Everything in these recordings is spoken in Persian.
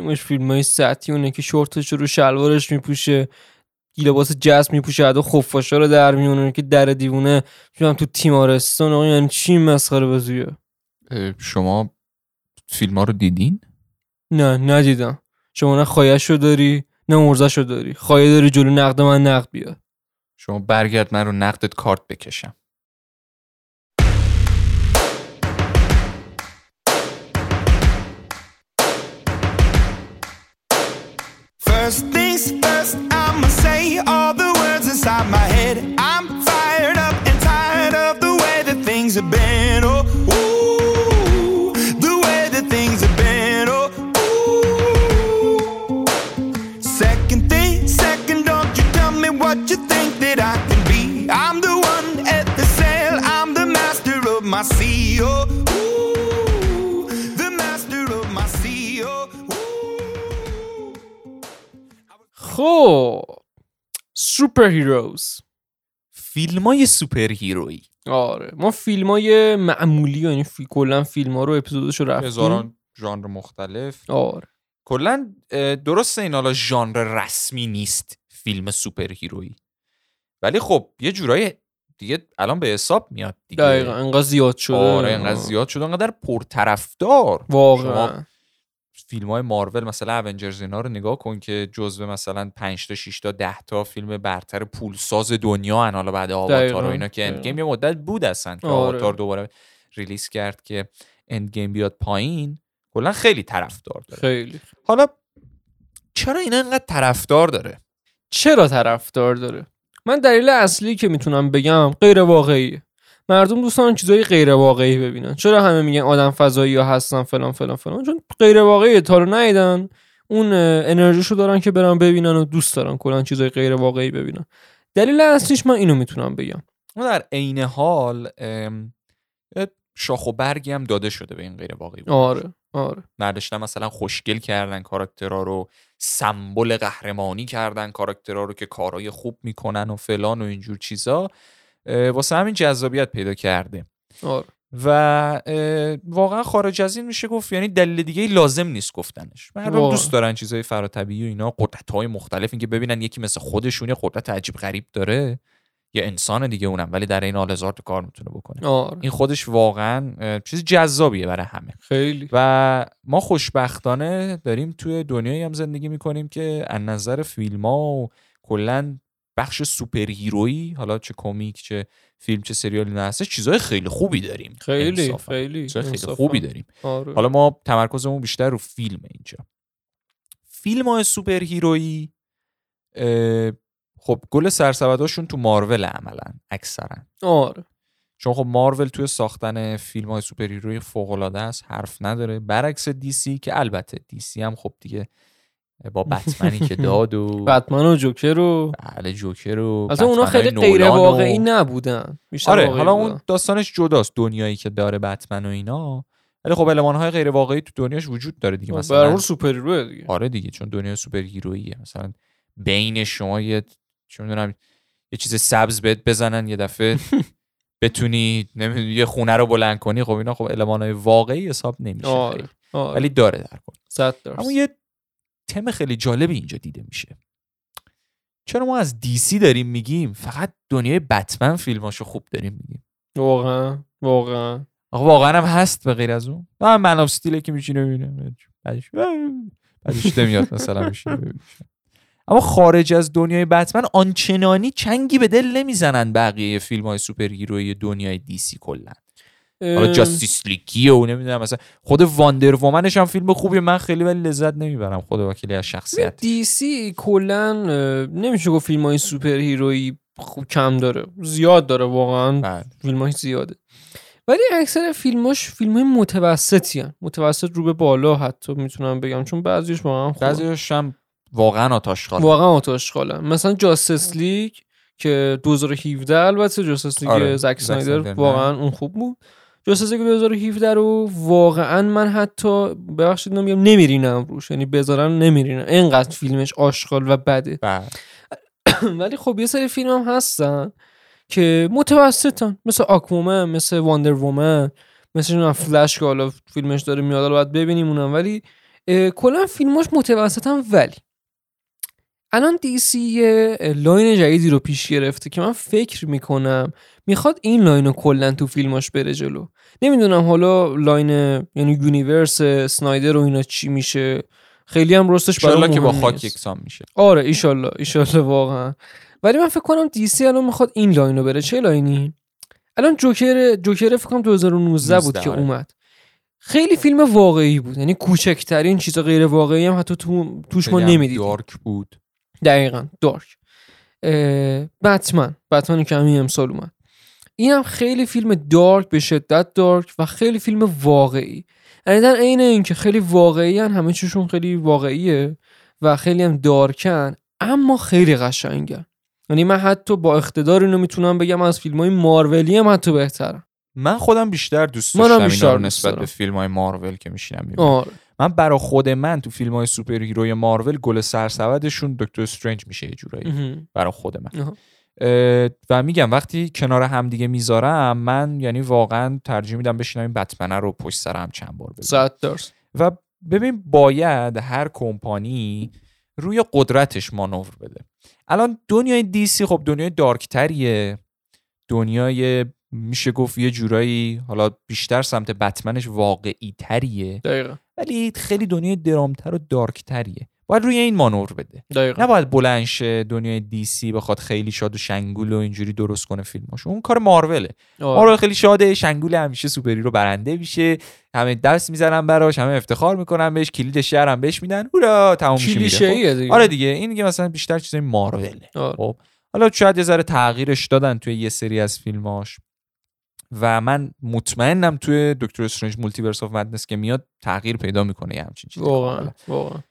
نیمش فیلمای سطحی اونه که شورتش رو شلوارش میپوشه، لباس جسم میپوشه، ادا خفاشا رو در میونه که در دیوونه میشم تو تیمارستان. آقا یعنی چی مسخره بازیه؟ شما فیلم‌ها رو دیدین؟ نه ندیدم. شما نه خایه‌شو داری نه مرزه‌شو داری. خایه داری جلو نقد من نقد بیاد. شما برگرد من رو نقدت کارت بکشم. First things first, I'ma say all the words inside my head. I'm fired up and tired of the way that things have been. Oh, ooh, the way that things have been. Oh, ooh. Second thing, second, don't you tell me what you think that I can be. I'm the one at the sail, I'm the master of my sea. Oh, ooh, the master of my sea. Oh. خب سوپر هیروز، فیلمای سوپر هیرویی. آره ما فیلمای معمولی یعنی کلا فیلم‌ها رو اپیزودش رو رفتیم، هزاران ژانر مختلف. آره کلا درسته این حالا ژانر رسمی نیست فیلم سوپر هیرویی، ولی خب یه جورایی دیگه الان به حساب میاد دیگه. دقیقاً انقدر زیاد شده. آره انقدر زیاد شده، انقدر پرطرفدار واقعا. فیلم‌های مارول مثلا اونجرز اینا رو نگاه کن که جزو مثلا 5 تا 6 تا 10 تا فیلم برتر پولساز دنیا ان. حالا بعد آواتار و اینا که اند گیم یه مدت بود اصلا که آواتار دوباره ریلیز کرد که اند گیم بیاد پایین، کلا خیلی طرفدار داره خیلی. حالا چرا اینا انقدر طرفدار داره؟ چرا طرفدار داره؟ من دلیل اصلی که میتونم بگم غیر واقعیه. مردم دوستان چیزای غیر واقعی ببینن. چرا همه میگن آدم فضایی ها هستن فلان فلان فلان؟ چون غیر واقعیه، تا رو ندیدن اون انرژیشو دارن که برن ببینن و دوست دارن کلا چیزای غیر واقعی ببینن. دلیل اصلیش من اینو میتونم بگم. ما در عین حال شاخ و برگی هم داده شده به این غیر واقعی. آره آره. برداشتن مثلا خوشگل کردن کاراکترا رو، سمبل قهرمانی کردن کاراکترا رو که کارهای خوب میکنن و فلان و اینجور چیزا، واسه همین جذابیت پیدا کرده. آره. و واقعا خارج از این میشه گفت، یعنی دلیل دیگه لازم نیست گفتنش. مردم دوست دارن چیزهای فراتبیعی و اینا، قدرت‌های مختلف، اینکه ببینن یکی مثل خودشونه قدرت عجیب غریب داره یا انسان دیگه اونم، ولی در این حال هزار تا کار میتونه بکنه. آره. این خودش واقعا چیز جذابیه برای همه خیلی. و ما خوشبختانه داریم توی دنیایی هم زندگی میکنیم که از نظر فیلم‌ها و کلاً بخش سوپر هیرویی، حالا چه کمیک چه فیلم چه سریالی هستش، چیزای خیلی خوبی داریم خیلی انصافاً. خیلی خوبی داریم. آره. حالا ما تمرکزمون بیشتر رو فیلمه. اینجا فیلم‌های سوپر هیرویی خب گل سرسبداشون تو مارول عملاً اکثراً. آره چون خب مارول توی ساختن فیلم‌های سوپر هیرویی فوق‌العاده است، حرف نداره، برعکس دیسی که البته دیسی هم خب دیگه با بتمنی که داد و بتمن و جوکر و بله جوکر و اصلا اونا خیلی غیر واقعی نبودن. آره حالا اون داستانش جداست، دنیایی که داره بتمن و اینا، ولی خب المان‌های غیر واقعی تو دنیاش وجود داره دیگه. مثلا برای سوپر هیرو دیگه. آره دیگه چون دنیا سوپر هیروییه، مثلا بین شما یه چه می‌دونم یه چیز سبز بهت بزنن یه دفعه بتونی نمیدونی یه خونه رو بلند کنی، خب اینا خب المان‌های واقعی حساب نمیشه، ولی داره در کل 100%. اما یه تم خیلی جالبی اینجا دیده میشه. چرا ما از دیسی داریم میگیم فقط دنیای بتمن فیلماشو خوب داریم میگیم؟ واقعا آقا واقعا هم هست به غیر از اون. من آف استیله که میشینه ببینم بعدش نمیاد مثلا میشینه ببینم. اما خارج از دنیای بتمن آنچنانی چنگی به دل نمیزنن بقیه فیلم‌های سوپر هیرویی دنیای دیسی کلا. حالا جاستیس لیگیه و نمیدونم مثلا خود واندر وومنش هم فیلم خوبیه، من خیلی ولی لذت نمیبرم خود وکیلی از شخصیت. دی سی کلا نمیشه گفت فیلم‌های سوپر هیرویی خوب کم داره، زیاد داره واقعا، فیلم‌هاش زیاده، ولی اکثر فیلم‌هاش فیلم‌های متوسطی هستن، متوسط رو به بالا حتی میتونم بگم، چون بعضیش واقعا خوبه، بعضیش هم واقعا آتشخاله مثلا جاستیس لیگ که 2017 البته جاستیس لیگ زک اسنایدر واقعا اون خوب بود. جاستیس لیگ 2017 رو واقعا من حتی ببخشید نمیگم نمیرینم روش، یعنی بذارن نمیرینم، اینقدر فیلمش آشغال و بده. ولی خب یه سری فیلم هم هستن که متوسطن، مثل آکومن، مثل واندر وومن، مثل فلش که حالا فیلمش داره میاد، باید ببینیم اونم، ولی کلا فیلماش متوسطن، ولی الان DC یه لاین جدیدی رو پیش گرفته که من فکر میکنم میخواد این لاین رو کلن تو فیلماش بره جلو. نمیدونم حالا لاین یعنی یونیورس سنایدر رو اینا چی میشه، خیلی هم راستش برای مهم نیست. ایشالله که با خاک یکسان میشه. آره ایشالله، ایشالله واقعا. ولی من فکر کنم DC الان میخواد این لاین رو بره. چه لاینی؟ الان جوکر فکر کنم 2019 بود که اومد. خیلی فیلم واقعی بود، یعنی کوچکترین چیزا غیر واقعی هم حتی توش ما نمیدیدیم. دارک بود. دقیقاً دارک. بتمن که همین امسال اومد، اینم خیلی فیلم دارک، به شدت دارک و خیلی فیلم واقعی. یعنی در عین اینکه خیلی واقعی ان، همه چیزشون خیلی واقعیه و خیلی هم دارکن، اما خیلی قشنگه. یعنی من حتی با اقتدار اینو میتونم بگم از فیلمای مارولی هم حتی بهتره. من خودم بیشتر دوست داشتم اینا رو نسبت به فیلمای مارول که میشینم میبینم. من برای خود من تو فیلمای سوپر هیروی مارول گل سرسبدشون دکتر استرنج میشه یه جورایی برای خود من. و میگم وقتی کنار هم دیگه میذارم، من یعنی واقعا ترجیح میدم بشینم این بتمنه رو پشت سر هم چند بار ببینم. و ببین باید هر کمپانی روی قدرتش مانور بده. الان دنیای DC خب دنیای دارکتریه، دنیای میشه گفت یه جورایی حالا بیشتر سمت بتمنش واقعی تریه، ولی خیلی دنیای درامتر و دارکتریه، باید روی این مانور بده. نباید بلند شه دنیای DC بخواد خیلی شاد و شنگول و اینجوری درست کنه فیلماش. اون کار ماروله. مارول خیلی شاده، شنگول، همیشه سوپری رو برنده میشه، همه دست میزنن براش، همه افتخار میکنن بهش، کلید شهر هم بهش میدن، هورا تمام میشه. آره دیگه، این دیگه مثلا بیشتر چیزای ماروله. خب حالا شاید یه ذره تغییرش دادن توی یه سری از فیلماش و من مطمئنم توی دکتر استرنج مولتیورس آف مدنس که میاد تغییر پیدا میکنه یه همچین چیزی. واقعا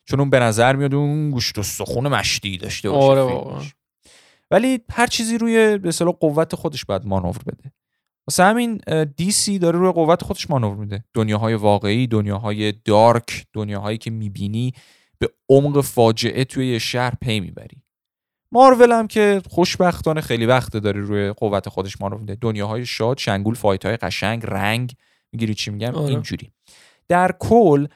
چون اون به نظر میاد اون گوشت و سخون مشتی داشته باشه. آره واقعا. ولی هر چیزی روی به اصطلاح قوت خودش باید مانور بده. واسه همین DC داره روی قوت خودش مانور میده. دنیاهای واقعی، دنیاهای دارک، دنیاهایی که میبینی به عمق فاجعه توی یه شهر پی میبری. مارول هم که خوشبختانه خیلی وقت داره روی قوت خودش مانور میده. دنیاهای شاد، شنگول، فایت‌های قشنگ، رنگ، میگیری چی میگم؟ اینجوری. در کل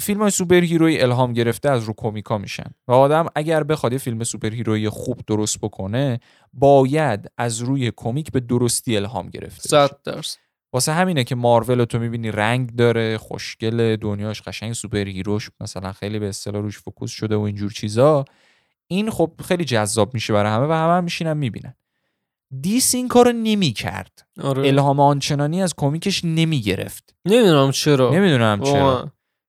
فیلم‌های سوپر هیرویی الهام گرفته از رو کمیکا میشن. و آدم اگر بخواد فیلم سوپر هیرویی خوب درست بکنه، باید از روی کمیک به درستی الهام گرفته. 100%. واسه همینه که مارول تو میبینی رنگ داره، خوشگله، دنیاش قشنگ، سوپر هیروش مثلا خیلی به اصطلاح روش فوکوس شده و اینجور چیزا. این خب خیلی جذاب میشه برای همه و همه هم میشینن میبینن. DC این کارو نمیکرد. آره. الهام آنچنانی از کمیکش نمیگرفت. نمیدونم چرا.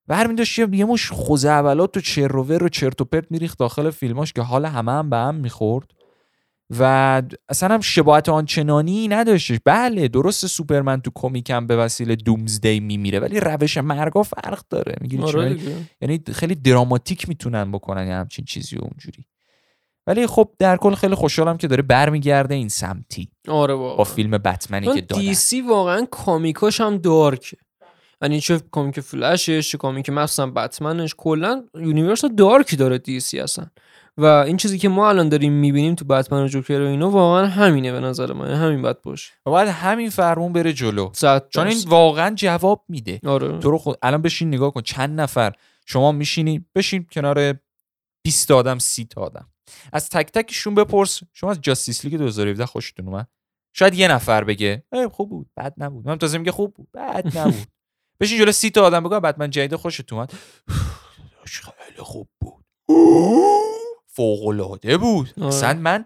و هر میداشت یه مش خوزعبلات و چروور و چرت و پرت میریخت داخل فیلماش که حال همه هم به هم میخورد و اصلا هم شباهت آنچنانی نداشتش. بله درست سوپرمن تو کمیکم به وسیله دومزدی میمیره، ولی روش مرگا فرق داره. میگی یعنی خیلی دراماتیک میتونن بکنن یه همچین چیزی و اونجوری. ولی خب در کل خیلی خوشحالم که داره برمیگرده این سمتی. آره واقعا. با فیلم بتمنی که دادن DC واقعا کامیکاش هم دارک، یعنی چه کامیک فلشش، چه کامیک مثلا بتمنش، کلا یونیورس دارک داره DC اصلا. و این چیزی که ما الان داریم میبینیم تو بتمن و جوکر و اینا واقعا همینه. به نظر من همین بد باشه و باید همین فرمون بره جلو، چون این واقعا جواب میده. آره. تو رو خود الان بشین نگاه کن چند نفر شما میشینی، بشین کنار 20 آدم 30 آدم، از تک تکشون بپرس شما از جاستیس لیگ 2017 خوشتون اومد؟ شاید یه نفر بگه خوب بود، بد نبود. من تازه میگه خوب بود، بد نبود. بشین جلو 30 تا آدم بگو بتمن جدید خوشت اومد؟ خیلی خوب بود، فوق‌العاده بود. اصلا من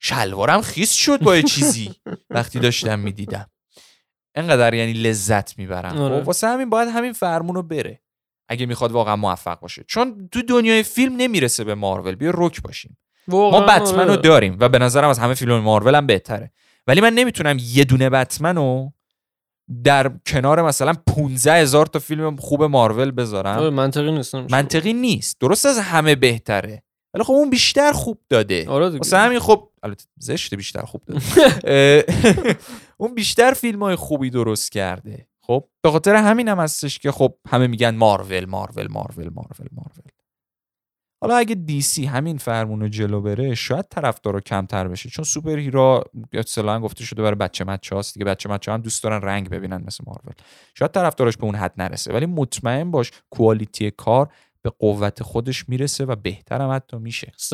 شلوارم خیس شد با یه چیزی وقتی داشتم میدیدم. اینقدر یعنی لذت میبرم. واسه همین باید همین فرمون رو بره اگه میخواد واقعا موفق باشه، چون تو دنیای فیلم نمیرسه به مارول. بیا رک باشیم، ما بتمن رو داریم و به نظرم از همه فیلم مارول هم بهتره، ولی من نمیتونم یه دونه بتمن رو در کنار مثلا 15000 تا فیلم خوب مارول بذارم. منطقی نیست. درست از همه بهتره، ولی خب اون بیشتر خوب داده. واسه همین خب البته زشت بیشتر خوب داده. اون بیشتر فیلم‌های خوبی درست کرده. خب به خاطر همین هم هستش که خب همه میگن مارول. حالا اگه DC همین فرمون رو جلو بره شاید طرفدارا کمتر بشه، چون سوپر هیرو اصطلاحاً گفته شده برای بچه مچه هاست دیگه، بچه مچه هم دوست دارن رنگ ببینن مثل مارول، شاید طرفدارش به اون حد نرسه، ولی مطمئن باش کوالیتی کار به قوت خودش میرسه و بهترم حتی میشه 100%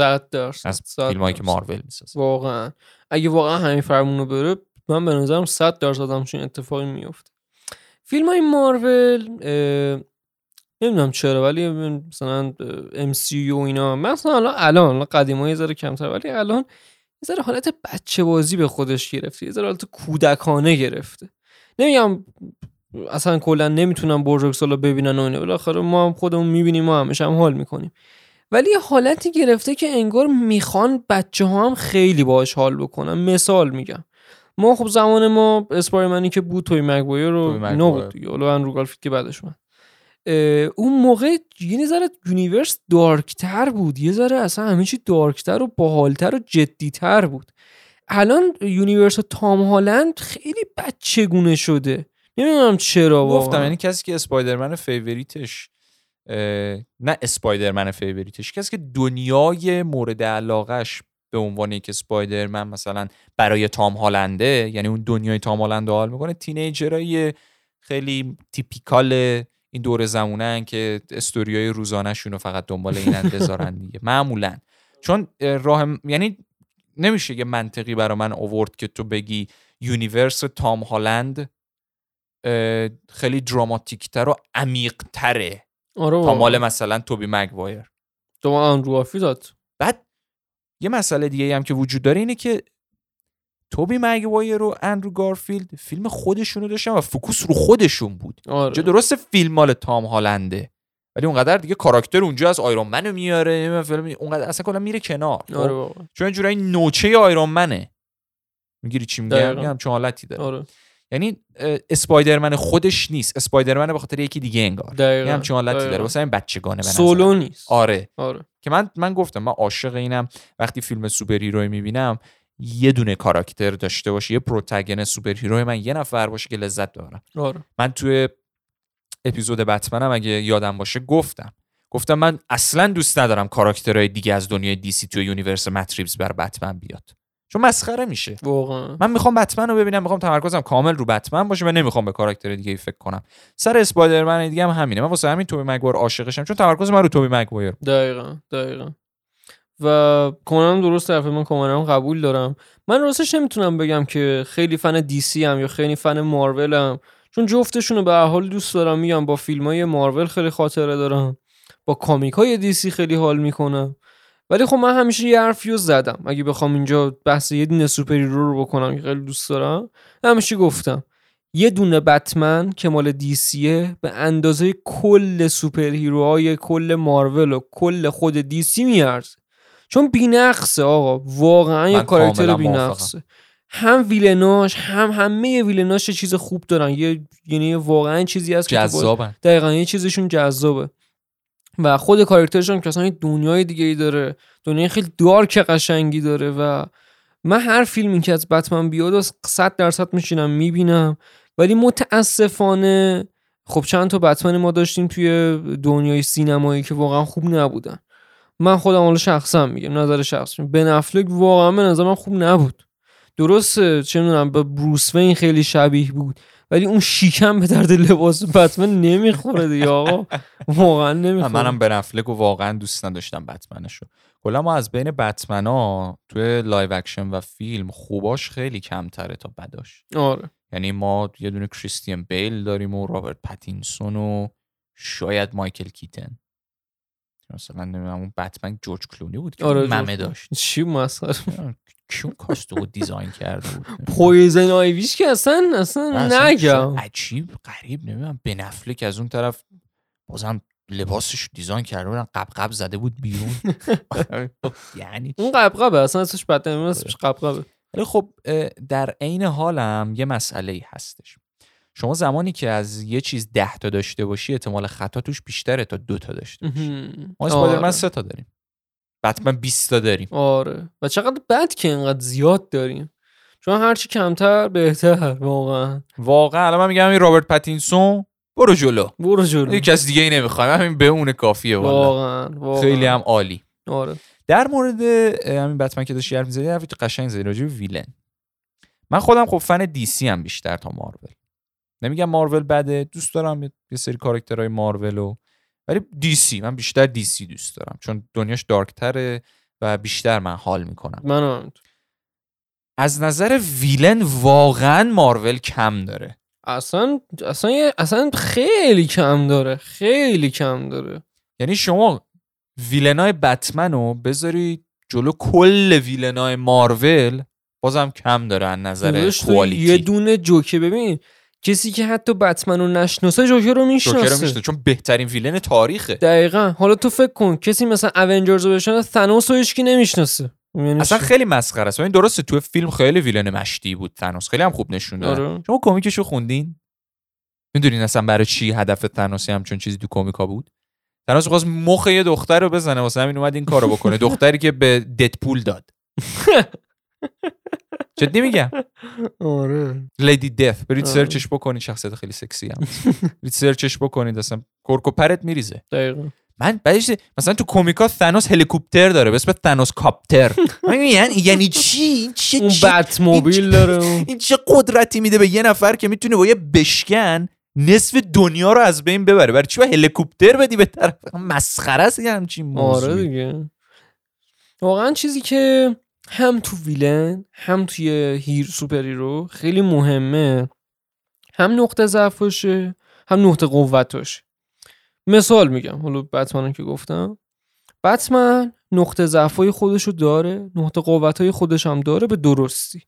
از فیلمایی که مارول میسازه. واقعا اگه واقعا همین فرمون رو بره من به نظرم 100% همچین اتفاقی میفته. فیلمای مارول نمیدونم چرا ولی مثلا MCU و اینا مثلا الان قدیم‌ها یه ذره کمتر، ولی الان یه ذره حالت بچه بازی به خودش گرفته، یه ذره حالت کودکانه گرفته. نمیگم اصلا کلا نمیتونم بزرگسالا ببینن و اینا، بالاخره ما هم خودمون میبینیم، ما همش هم حال میکنیم، ولی یه حالتی گرفته که انگار میخوان بچه ها هم خیلی باهاش حال بکنن. مثال میگم ما خب زمان ما اسپایدرمنی که بود توی مگوایر رو نبود دیگه، اولن روگالفیت که بعدش اومد، اون موقع یه ذره یونیورس دارکتر بود، یه ذره اصلا همه چی دارکتر و باحالتر و جدیتر بود. الان یونیورس تام هالند خیلی بچگونه شده، نمیدونم چرا واقعا. گفتم یعنی کسی که اسپایدرمن فیوریتش نه اسپایدرمن فیوریتش، کسی که دنیای مورد علاقهش به عنوان یک اسپایدرمن مثلا برای تام هالنده، یعنی اون دنیای تام هالند حال میکنه، تینیجرای خیلی تیپیکال این دوره زمونه که استوریای روزانه شونو فقط دنبال این انتظارن دیگه معمولا، چون یعنی نمیشه یه منطقی برای من آورد که تو بگی یونیورس تام هالند خیلی دراماتیکتر و عمیق‌تره تا مال مثلا توبی مگوایر تو آن روافی داد. بعد یه مسئله دیگه هم که وجود داره اینه که توبی مگوایر و اندرو گارفیلد فیلم خودشون رو داشتن و فوکوس رو خودشون بود. آره. درسته فیلم مال تام هالنده ولی اونقدر دیگه کاراکتر اونجا از آیرون من رو میاره، اونقدر اصلا کلا میره کنار. آره. چون اینجوری نوچه آیرون منه، میگیری چی میگم، چون حالتی داره. آره. یعنی اسپایدرمن خودش نیست، اسپایدرمن به خاطر یکی دیگه انگار میگم چون حالتی داره، واسه همین بچگانه به نظر سولو نیست. آره که من گفتم من عاشق اینم وقتی فیلم سوپر هیرو میبینم یه دونه کاراکتر داشته باشه، یه پروتاگونیست سوپر هیرو من یه نفر باشه که لذت ببرم. آره. من توی اپیزود بتمنم اگه یادم باشه گفتم من اصلا دوست ندارم کاراکترهای دیگه از دنیای DC توی یونیورس ماتریکس بر بتمن بیاد، چون مسخره میشه واقعا. من میخوام بتمن رو ببینم، میخوام تمرکزم کامل رو بتمن باشه، من نمیخوام به کاراکتر دیگه فکر کنم. سر اسپایدرمن دیگه هم همینه، من واسه همین توبی مگوایر عاشقشم چون تمرکز من رو توبی مگوایر. دقیقاً و کاملا درست طرف من، کاملا قبول دارم. من راستش نمیتونم بگم که خیلی فن DC ام یا خیلی فن مارول ام، چون جفتشون رو به هر حال دوست دارم. میام با فیلمای مارول خیلی خاطره دارم، با کامیکای DC خیلی حال میکنم، ولی خب من همیشه یه حرفیو زدم اگه بخوام اینجا بحث یه دونه سوپر هیرو رو بکنم که خیلی دوست دارم، همیشه گفتم یه دونه بتمن که مال دیسیه به اندازه کل سوپر هیروهای کل مارول و کل خود DC میارزه، چون بی‌نقصه آقا، واقعا یه کاراکتر بی‌نقصه. هم ویلناش هم همه ویلناش چیز خوب دارن، یعنی واقعا چیزی هست که دقیقاً یه چیزشون جذابه و خود کاراکترش هم که اصلا دنیای دیگه‌ای داره، دنیای خیلی دارک قشنگی داره و من هر فیلمی که از بتمن بیاد 100% میشینم میبینم. ولی متاسفانه خب چند تا بتمن ما داشتیم توی دنیای سینمایی که واقعا خوب نبودن. من خودم حالا شخصا میگم، نظر شخصی، بن افلک واقعا به نظر من خوب نبود. درسته چه میدونم به بروس وین خیلی شبیه بود، ولی اون شیکم به درد لباس بتمن نمیخوره دیگه آقا، واقعا نمیخوره. منم بن افلک و واقعا دوست نداشتم بتمنشو. کلا ما از بین بتمنا توی لایو اکشن و فیلم خوباش خیلی کمتره تا بداش. آره. یعنی ما یه دونه کریستین بیل داریم و رابرت پاتینسون و شاید مایکل کیتن. مثلا نمیدونم اون بتمن جورج کلونی بود که ممه داشت، چی مسخره کیون کاستو دیزاین کرده بود، پویزن آیویش که اصلا نگم عجیب غریب. نمیدونم بن افلک از اون طرف بازم لباسش دیزاین کرده بودن، قبقب زده بود بیرون، یعنی اون قبقبه اصلا ازش بد نمیاد، ازش قبقبه. ولی خب در عین حالم یه مسئله‌ای هستش، شما زمانی که از یه چیز 10 تا داشته باشی احتمال خطا توش بیشتره تا 2 تا داشته باشی. ما اسپایدرمن 3 تا داریم، بتمن 20 تا داریم. آره و چقدر بد که اینقدر زیاد داریم، چون هرچی کمتر بهتر واقعا. الان من میگم این رابرت پاتینسون برو جلو یه کسی دیگه ای نمیخوایم، همین به اون کافیه واقعا. خیلی هم عالی. آره. در مورد همین بتمن که داشت حرف می‌زدی، حرفی قشنگ زدی راجع به ویلن. من خودم خب فن دی سی ام بیشتر تا مارول، نمیگم مارول بده، دوست دارم یه سری کاراکترهای مارولو، ولی دی سی، من بیشتر دی سی دوست دارم چون دنیاش دارکتره و بیشتر من حال میکنم. منم از نظر ویلن واقعا مارول کم داره، اصلا خیلی کم داره. یعنی شما ویلنای بتمنو بذاری جلو کل ویلنای مارول بازم کم داره از نظر کوالیتی. یه دونه جوکر، ببین کسی که حتی بتمنو نشناسه جوکر رو میشناسه چون بهترین ویلن تاریخه. دقیقاً. حالا تو فکر کن کسی مثلا اونجرز رو بشناسه، ثانوس رو هیچکی نمیشناسه. اصلا خیلی مسخره است. این درسته تو فیلم خیلی ویلن مشتی بود ثانوس، خیلی هم خوب نشون داد. شما کمیکشو خوندین؟ میدونین اصلا برای چی هدف ثانوسی همچون چیزی تو کمیکا بود؟ ثانوس خواست مخ یه دختر رو بزنه، واسه همین اومد این کارو بکنه. دختری که به ددپول داد. جدی میگم. آره. لیدی دث، برید سرچش بکنید، شخصیت خیلی سکسی هم. برید سرچش بکنید، اصلا کرکوپرت میریزه. دقیقاً. من بعدش مثلا تو کمیکا ثانوس هلیکوپتر داره به اسم ثانوس کاپتر. یعنی چی؟ اون بت موبیل داره. این چه قدرتی میده به یه نفر که میتونه با یه بشکن نصف دنیا رو از بین ببره؟ برای چی با هلیکوپتر بدی به طرف؟ مسخره است یه همچین موضوعی. آره دیگه. واقعا چیزی که هم تو ویلن هم توی هیر سوپر هیرو خیلی مهمه، هم نقطه ضعفشه هم نقطه قوتش. مثال میگم، حالا بتمنو که گفتم، بتمن نقطه ضعفای خودشو داره، نقطه قوتای خودش هم داره به درستی.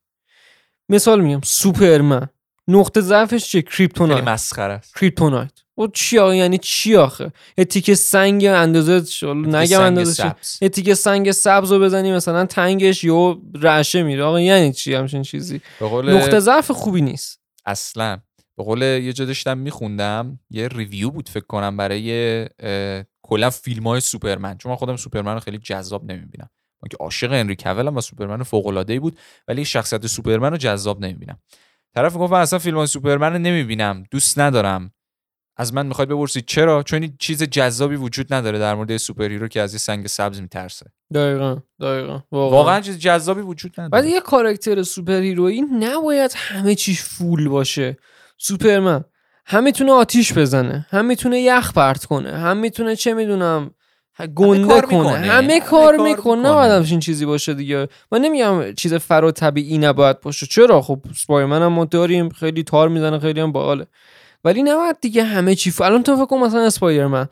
مثال میگم سوپرمن نقطه ضعفش چه؟ کریپتونایت. خیلی مسخره است. کریپتونایت و چی آخه؟ یعنی چی آخه؟ یه تیکه سنگ اندازه‌ش، نگم اندازه‌ش، یه تیکه سنگ سبزو بزنی مثلا تنگش یا رعشه میره. آقا یعنی چی همچین چیزی؟ نقطه ضعف خوبی نیست اصلا. به قول یه جا داشتم میخوندم، یه ریویو بود فکر کنم برای کلا فیلم‌های سوپرمن، چون من خودم سوپرمن رو خیلی جذاب نمیبینم. من که عاشق هنری کاولم و سوپرمن فوق‌العاده‌ای بود، ولی شخصیت سوپرمن رو جذاب نمیبینم. طرف گفت من اصلا فیلم‌های سوپرمن رو نمیبینم، دوست ندارم. از من میخواید بپرسید چرا؟ چون این چیز جذابی وجود نداره در مورد سوپر هیرو که از یه سنگ سبز میترسه. دقیقاً. واقعاً چیز جذابی وجود نداره. ولی یه کاراکتر سوپر هیرویی نباید همه چیز فول باشه. سوپرمن هم میتونه آتیش بزنه، هم میتونه یخ پرت کنه، هم میتونه چه میدونم گنده کنه، همه کار میکنه. نباید همچین چیزی باشه دیگه. من نمیگم چیز فرا طبیعی نباید باشه، چرا؟ خب سپایدرمن هم ما داریم، خیلی تار میزنه، خیلی هم باحاله، ولی نباید دیگه همه چی الان تو فکر کن مثلا اسپایدرمن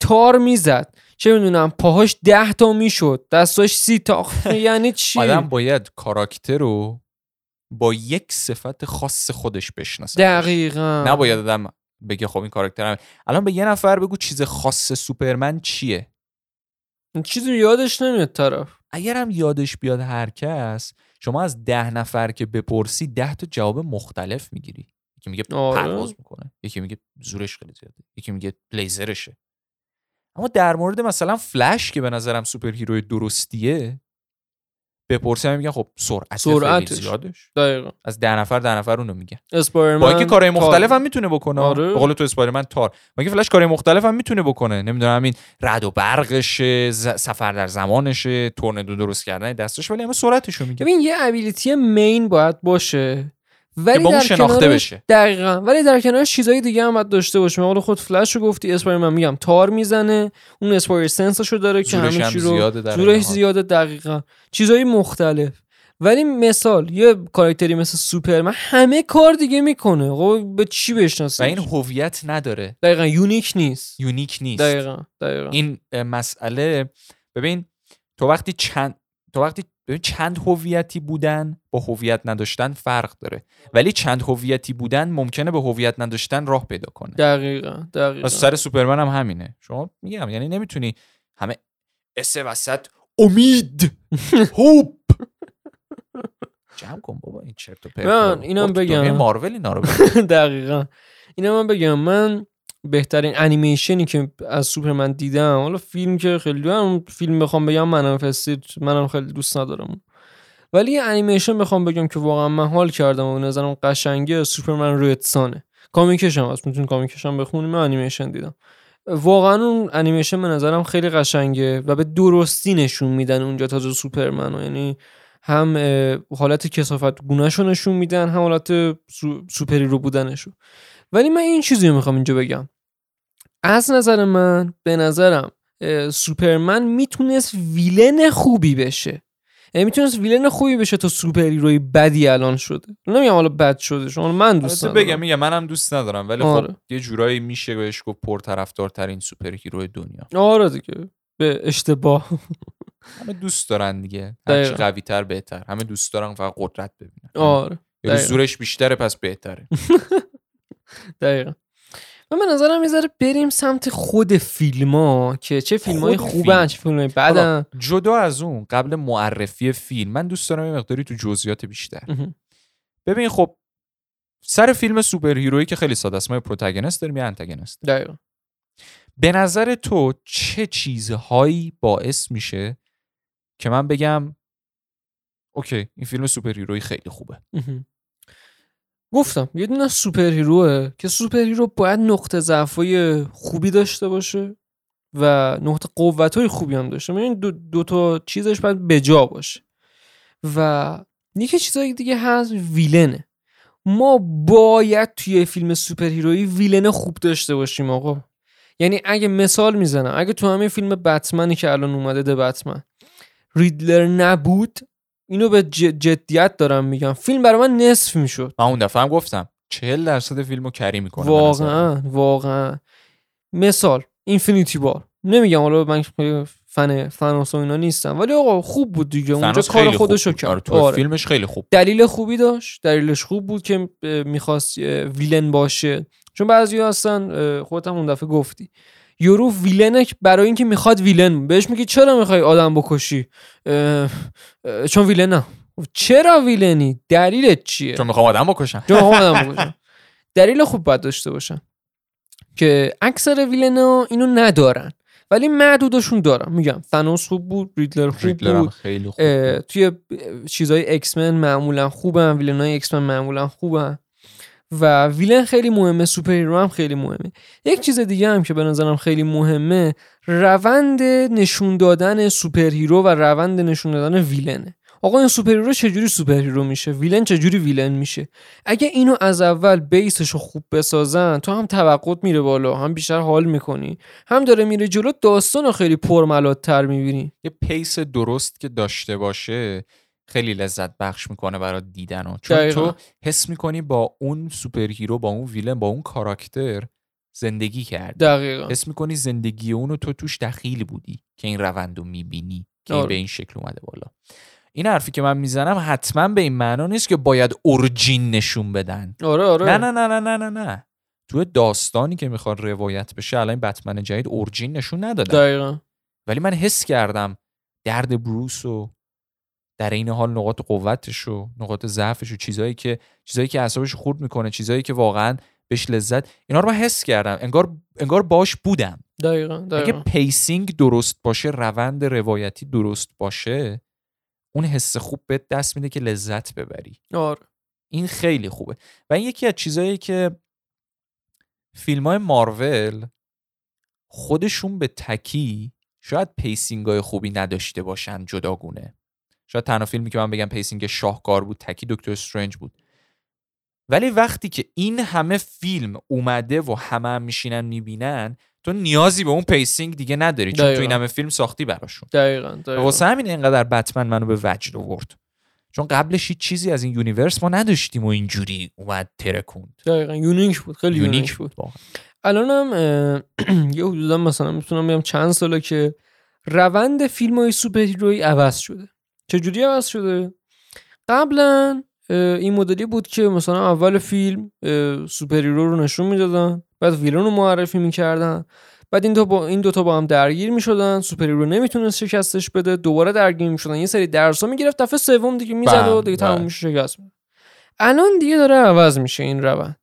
تار میزد، چه میدونم پاهاش 10 تا میشد، دستاش 30 تا. یعنی چی؟ آدم باید کاراکتر رو با یک صفت خاص خودش بشناسه. دقیقاً. نباید آدم بگه خب این کاراکترم. الان به یه نفر بگو چیز خاص سوپرمن چیه، این چیزی یادش نمیاد طرف. اگرم یادش بیاد هر کس، شما از 10 نفر که بپرسی 10 تا جواب مختلف میگیری. یکی میگه پرواز میکنه، یکی میگه زورش خیلی زیاده، یکی میگه لیزرشه. اما در مورد مثلا فلش که به نظرم سوپر هیروی درستیه، بپرسی هم میگن خب سرعتش زیادش. دقیقاً. از 10 نفر اونو میگن. اسپایدرمن با اینکه کارهای مختلف هم میتونه بکنه. آره. به قول تو اسپایدرمن تار، با اینکه فلش کارهای مختلف هم میتونه بکنه، نمیدونم این رعد و برقشه، سفر در زمانشه، تورنادو درست کردن دستش، ولی همه سرعتشو میگن. ببین یه ابیلیتی مین باید باشه ولی با شناخته بشه. دقیقاً. ولی در کنارش چیزای دیگه هم باید داشته باشه. مثلا خود فلش رو گفتی، اسپایدرمن میگم تار میزنه، اون اسپایدر سنساشو داره که همه چی رو زورش زیاده. دقیقاً. چیزای مختلف. ولی مثال یه کاراکتری مثل سوپرمن همه کار دیگه میکنه، خب به چی بشناسه؟ و این هویت نداره. دقیقاً. یونیک نیست. دقیقاً. این مسئله، ببین تو وقتی چند هویتی بودن با هویت نداشتن فرق داره، ولی چند هویتی بودن ممکنه به هویت نداشتن راه پیدا کنه. دقیقاً. از سر سوپرمن هم همینه. شما میگم یعنی نمیتونی همه اس وسط امید هوپ جمع کن بابا، این چرت و پرت. من اینم بگم مارول اینا رو دقیقاً اینا من بگم، من بهترین انیمیشنی که از سوپرمن دیدم، حالا فیلم که خیلی دوام فیلم بخوام بگم منم فستیت، منم خیلی دوست ندارم، ولی انیمیشن بخوام بگم که واقعا من حال کردم و به نظرم قشنگه، سوپرمن روی اتسانه. کامیکش هم هست، میتونید کامیکش هم بخونید. من انیمیشن دیدم، واقعا اون انیمیشن به نظرم خیلی قشنگه و به درستی نشون میدن اونجا تازه سوپرمنو، یعنی هم حالت کثافت گونه‌شو نشون میدن، هم حالت سوپری رو بودنشو. ولی من این چیزی رو میخوام اینجا بگم، از نظر من به نظرم سوپرمن میتونست ویلن خوبی بشه، یعنی میتونست ویلن خوبی بشه تا سوپری روی بدی الان شده. نمیگم حالا بد شده، چون من دوست ندارم، میگم منم دوست ندارم، ولی آره. خب یه جورایی میشه بهش گفت پرطرفدارترین سوپر هیرو دنیا. آره دیگه، به اشتباه. همه دوست دارن دیگه، هرچی قوی‌تر بهتر، همه دوست دارن فقط قدرت ببینن. آره، یعنی زورش بیشتره پس بهتره. دقیقاً. من به نظرم یه ذره بریم سمت خود فیلم‌ها که چه فیلم‌های خوبن چه فیلم‌های بدن. جدا از اون، قبل معرفی فیلم من دوست دارم یه مقداری تو جزئیات بیشتر. ببین خب سر فیلم سوپر هیرویی که خیلی ساده است، ما پروتاگونیست داریم یا آنتاگونیست. دقیقاً. به نظر تو چه چیزهایی باعث میشه که من بگم اوکی این فیلم سوپر هیرویی خیلی خوبه؟ گفتم یه دونه سوپر هیروه که سوپر هیرو باید نقطه ضعفای خوبی داشته باشه و نقطه قوتای خوبی هم داشته باشه، یعنی دو تا چیزش باید بجا باشه. و یکی چیزای دیگه هست، ویلنه. ما باید توی فیلم سوپر هیرویی ویلن خوب داشته باشیم آقا. یعنی اگه مثال میزنم، اگه تو همین فیلم بتمنی که الان اومده، ده بتمن، ریدلر نبود، اینو به جدیت دارم میگم، فیلم برای من نصف میشد. من اون دفعه هم گفتم 40% فیلمو کری میکنه. واقعا مثال اینفینیتی وار، نمیگم حالا من فن فنوس و اینا نیستم، ولی آقا خوب بود دیگه، اونجا کار خودشو کرد. آره، فیلمش خیلی خوب، دلیل خوبی داشت، دلیلش خوب بود که میخواست ویلن باشه، چون بعضیا هستن، خودت هم اون دفعه گفتی یورو ویلنک برای اینکه میخواد ویلن، بهش میگی چرا میخوای آدم بکشی؟ چون ویلنم. چرا ویلنی؟ دلیلت چیه؟ چون میخوام آدم بکشم. دلیل خوب باید داشته باشن که اکثر ویلنا اینو ندارن، ولی معدودشون دارن. میگم ثانوس خوب بود، ریدلر خوب بود، خیلی خوب. توی چیزای اکسمن معمولا خوبن، ویلنای اکسمن معمولا خوبن و ویلن خیلی مهمه، سوپر هیرو هم خیلی مهمه. یک چیز دیگه هم که به نظرم خیلی مهمه، روند نشون دادن سوپر هیرو و روند نشون دادن ویلنه. آقا این سوپر هیرو چجوری سوپر هیرو میشه، ویلن چجوری ویلن میشه. اگه اینو از اول بیسشو خوب بسازن، تو هم توقعت میره بالا، هم بیشتر حال میکنی، هم داره میره جلو، داستانو خیلی پرملات‌تر میبینی. یه پیس درست که داشته باشه خیلی لذت بخش میکنه برای دیدن و چون دقیقا. تو حس میکنی با اون سوپر هیرو، با اون ویلن، با اون کاراکتر زندگی کردی. دقیقا حس میکنی زندگی اونو تو توش دخیل بودی که این روندو میبینی که این به این شکل اومده بالا. این حرفی که من میزنم حتما به این معنا نیست که باید اورجین نشون بدن. آره. نه. تو داستانی که میخواد روایت بشه، الان بتمن جدید اورجین نشون ندادن. دقیقاً. ولی من حس کردم درد بروس و در این حال نقاط قوتش و نقاط ضعفش و چیزایی که اعصابش خورد میکنه، چیزایی که واقعا بهش لذت، اینا رو من حس کردم، انگار باش بودم. دقیقاً. اگه پیسینگ درست باشه، روند روایتی درست باشه، اون حس خوب بهت دست میده که لذت ببری. آره، این خیلی خوبه و این یکی از چیزایی که فیلم‌های مارول خودشون به تکی شاید پیسینگ‌های خوبی نداشته باشن جداگونه. شاید تنها فیلمی که من بگم پیسینگ شاهکار بود تکی دکتر استرنج بود. ولی وقتی که این همه فیلم اومده و همه میشینن میبینن، تو نیازی به اون پیسینگ دیگه نداری، چون تو این همه فیلم ساختی براشون. دقیقاً. واسه همین اینقدر بتمن منو به وجد آورد، چون قبلش هیچ چیزی از این یونیورس ما نداشتیم و اینجوری اومد ترکوند. دقیقاً، یونیک بود، خیلی یونیک بود. الانم یه حدودا مثلا میتونم بگم چند ساله که روند فیلم‌های سوپر هیرویی عوض شده. چجوری عوض شده؟ قبلا این مدلی بود که مثلا اول فیلم سوپر هیرو رو نشون میدادن، بعد ویلن رو معرفی میکردن، بعد این دوتا با هم درگیر میشدن، سوپر هیرو نمیتونست شکستش بده، دوباره درگیر میشدن، یه سری درسا میگرفت، دفعه سوم دیگه میزد و دیگه تموم میشه، شکست. الان دیگه داره عوض میشه این روند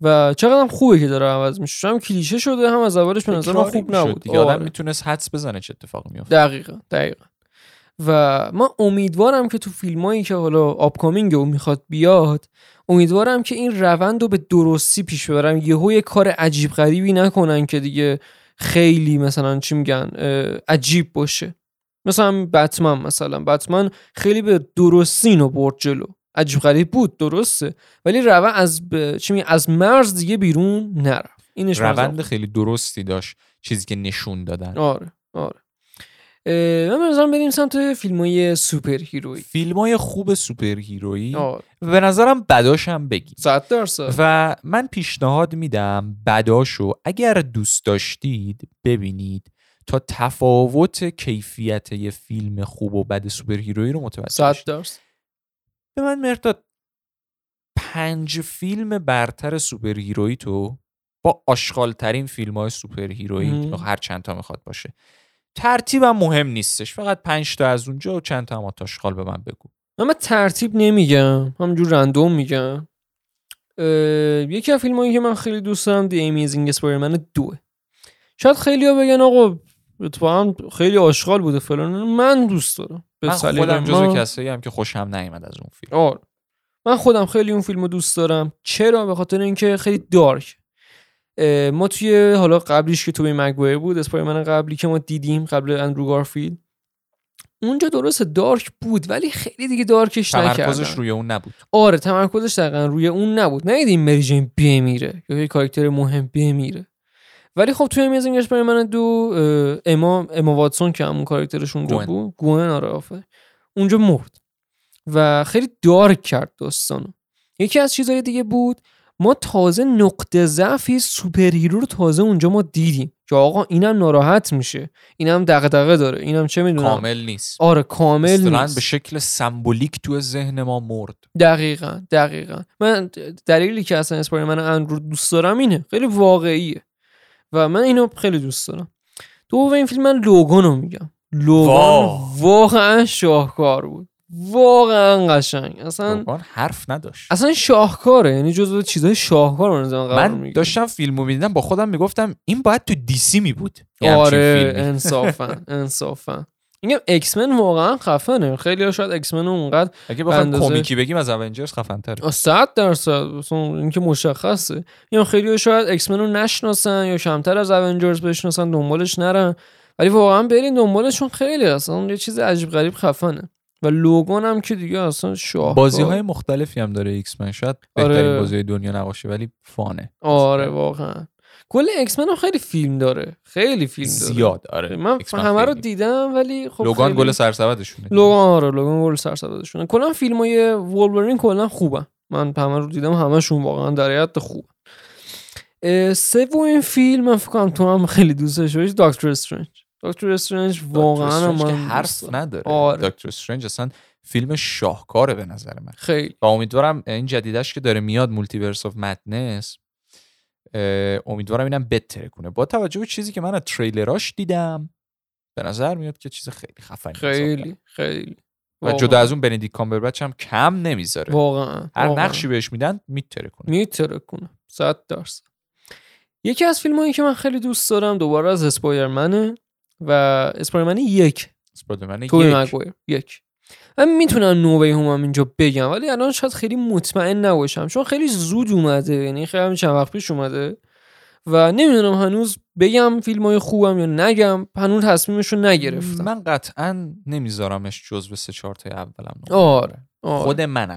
و چقدرم خوبه که داره عوض میشه، هم کلیشه شده، هم از اولش به نظر من خوب نبود. آدم میتونست حدس بزنه چه اتفاقی میفته. دقیقاً. و من امیدوارم که تو فیلمایی که حالا آپکامینگ میخواد بیاد، امیدوارم که این روند رو به درستی پیش ببرم، یهو یه کار عجیب غریبی نکنن که دیگه خیلی مثلا چی میگن عجیب باشه. مثلا بتمن خیلی به درستی اینو برد جلو، عجیب غریب بود درسته، ولی روند از مرز دیگه بیرون نرفت. اینش روند خیلی درستی داشت، چیزی که نشون دادن. آره من نظرم بریم سمت فیلم‌های سوپر هیرویی، فیلم‌های خوب سوپر هیرویی. به نظرم بداش هم بگی 100%. و من پیشنهاد میدم بداشو اگر دوست داشتید ببینید تا تفاوت کیفیت یه فیلم خوب و بد سوپر هیرویی رو متوجه شید. 100%. به من مرداد 5 فیلم برتر سوپر هیرویی تو با آشغال‌ترین فیلم‌های سوپر هیرویی، هر چند تا میخواد باشه، ترتیبم مهم نیستش، فقط 5 تا از اونجا و چند تا آشغال به من بگو. من ترتیب نمیگم، همونجور رندوم میگم. یکی از فیلمایی که من خیلی دوست دارم The Amazing Spider-Man 2. شاید خیلی‌ها بگن آقا اتفاقا خیلی آشغال بوده فلان، من دوست دارم. من خودم جزو کسایی هم که خوشم نیامد از اون فیلم. آره. من خودم خیلی اون فیلمو دوست دارم. چرا؟ به خاطر اینکه خیلی دارک. ما توی حالا قبلیش که توی مگوایر بود، اسپایدرمن قبلی که ما دیدیم قبل اندرو گارفیلد، اونجا درست دارک بود ولی خیلی دیگه دارکش نکردن، تمرکزش روی اون نبود. آره تمرکزش دقیقاً روی اون نبود، ندیدیم مری جین بمیره یا یه کاراکتر مهم بمیره. ولی خب توی امیزینگ اسپایدرمن 2 اما واتسون که همون کاراکترش اونجا بود، گوئن، آره آفر، اونجا مرد و خیلی دارک کرد داستانو. یکی از چیزهای دیگه بود ما تازه نقطه ضعف سوپر هیرو رو تازه اونجا ما دیدیم که آقا اینم ناراحت میشه، اینم دغدغه داره، اینم چه میدونم کامل نیست. آره کامل نیست، اصلا به شکل سمبولیک تو ذهن ما مرد. دقیقاً من دلیلی که اصلا اسپایدرمن اندرو دوست دارم اینه، خیلی واقعیه و من اینو خیلی دوست دارم. دوم این فیلم من لوگانو میگم، لوگان واقعا شاهکار بود، واقعا قشنگ، اصلا حرف نداشت، اصلا شاهکاره، یعنی جزو چیزای شاهکار من زمان قرار میگیره. من داشتم فیلمو میدیدم با خودم میگفتم این باید تو DC می بود. آره انصافا میگم ایکس من واقعا خفنه، خیلی شاید ایکس من اونقدر اگه بخوام کمیکی بگیم از اونجرز خفن تره 100%، این که مشخصه. میگم خیلی شاید ایکس منو نشناسن یا کمتر از اونجرز بشناسن، دنبالش نرن، ولی واقعا برین دنبالشون، خیلی اصلا یه چیز عجیب غریب خفنه. و لوگان هم که دیگه اصلا شاهکار، بازی‌های مختلفی هم داره ایکس من، شاید بهترین بازی دنیا نباشه ولی فانه. آره واقعا کل ایکس من هم خیلی فیلم داره، خیلی فیلم داره زیاد. آره من همه رو دیدم ولی خب لوگان گل سرسبدشونه. لوگان گل سرسبدشونه. کلا فیلمای وولورین کلا خوبه، من همه رو دیدم، همشون واقعا در حد خوبه. سومین فیلم من فکر کنم تو هم خیلی دوستش داشتی، دکتر استرنج واقعا من حرف نداره. آره. دکتر استرنج اصلا فیلم شاهکاره به نظر من خیلی، و امیدوارم این جدیدش که داره میاد مولتیورس آف مدنس، امیدوارم اینم بهتر کنه. با توجه به چیزی که من از تریلراش دیدم به نظر میاد که چیز خیلی خفنی، خیلی و جدا از اون بندیک کامبربچ هم کم نمیذاره واقعا، هر نقشی بهش میدن میتره کنه 100%. یکی از فیلمایی که من خیلی دوست دارم دوباره از اسپایدرمنه و اسپایدرمن 1 توی مگوایر 1. من میتونم نوبه هم اینجا بگم ولی الان شاید خیلی مطمئن نباشم چون خیلی زود اومده، یعنی خیلی چند وقت پیش اومده و نمیدونم هنوز بگم فیلمای خوبم یا نگم، هنوز تصمیمشو نگرفتم. من قطعا نمیذارمش جزو 3-4 تا اولم. آره. خود من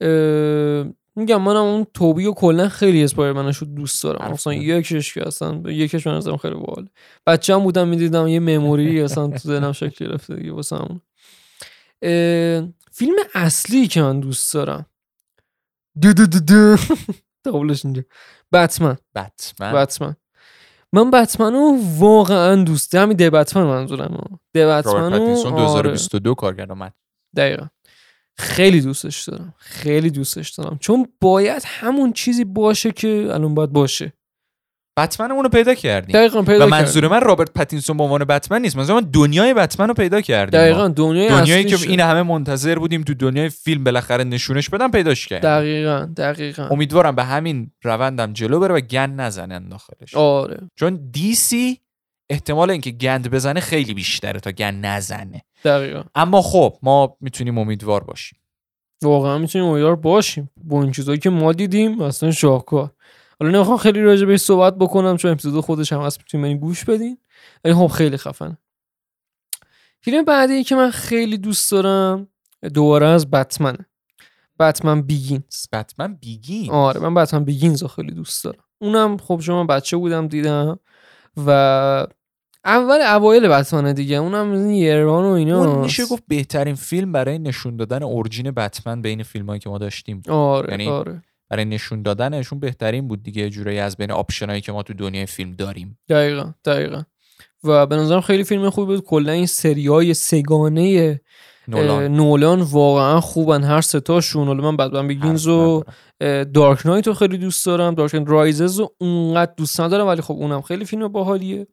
البته میگم منم اون توبیو کلا خیلی اسپایدرمنشو دوست دارم، اصلا یکیش که اصلا یکیش من ازم خیلی باحال، بچه‌م بودم میدیدم یه مموری اصلا تو ذهنم شکل گرفته دیگه واسم. فیلم اصلی که من دوست دارم قبلش اینجا بتمن. من بتمنو واقعا دوست دارم، دی بتمن منظورم دی بتمنو. رابرت پاتینسون 2022 کارگردان من دقیقاً خیلی دوستش دارم چون باید همون چیزی باشه که الان باید باشه. بتمن اونو پیدا کردیم دقیقاً. و منظور من رابرت پاتینسون به عنوان بتمن نیست، منظور من دنیای بتمن رو پیدا کردیم دقیقاً. دنیایی که این همه منتظر بودیم تو دنیای فیلم بالاخره نشونش بدن، پیداش کردیم دقیقاً. امیدوارم به همین روندم جلو بره و گند نزنن داخلش. آره چون DC احتمال اینکه گند بزنه خیلی بیشتره تا گند نزنه دقیقا. اما خب ما میتونیم امیدوار باشیم. واقعا میتونیم امیدوار باشیم با این چیزایی که ما دیدیم، اصلا شاهکار. حالا نمیخوام خیلی راجع بهش صحبت بکنم چون اپیزود خودش هم هست، میتونیم برید گوش بدین، ولی خب خیلی خفنه. فیلم بعدی که من خیلی دوست دارم دوباره از بتمنه. بتمن بیگینز. آره من بتمن بیگینز رو خیلی دوست دارم. اونم خب شما بچه بودم دیدم و اوایل بتمنه دیگه، اونم یران و اینا. اون میشه گفت بهترین فیلم برای نشون دادن اورجین بتمن بین فیلمایی که ما داشتیم. آره. برای نشون دادنشون بهترین بود دیگه، جورایی از بین آپشنایی که ما تو دنیای فیلم داریم. دقیقاً. و به نظرم خیلی فیلم خوبی بود. کلا این سریای سگانه نولان واقعا خوبن هر سه تاشون. حالا من بعداً بیگینز و دارک نایت رو خیلی دوست دارم، دارک نایت رایزز رو اونقدر دوست ندارم، ولی خب اونم خیلی فیلم باحالیه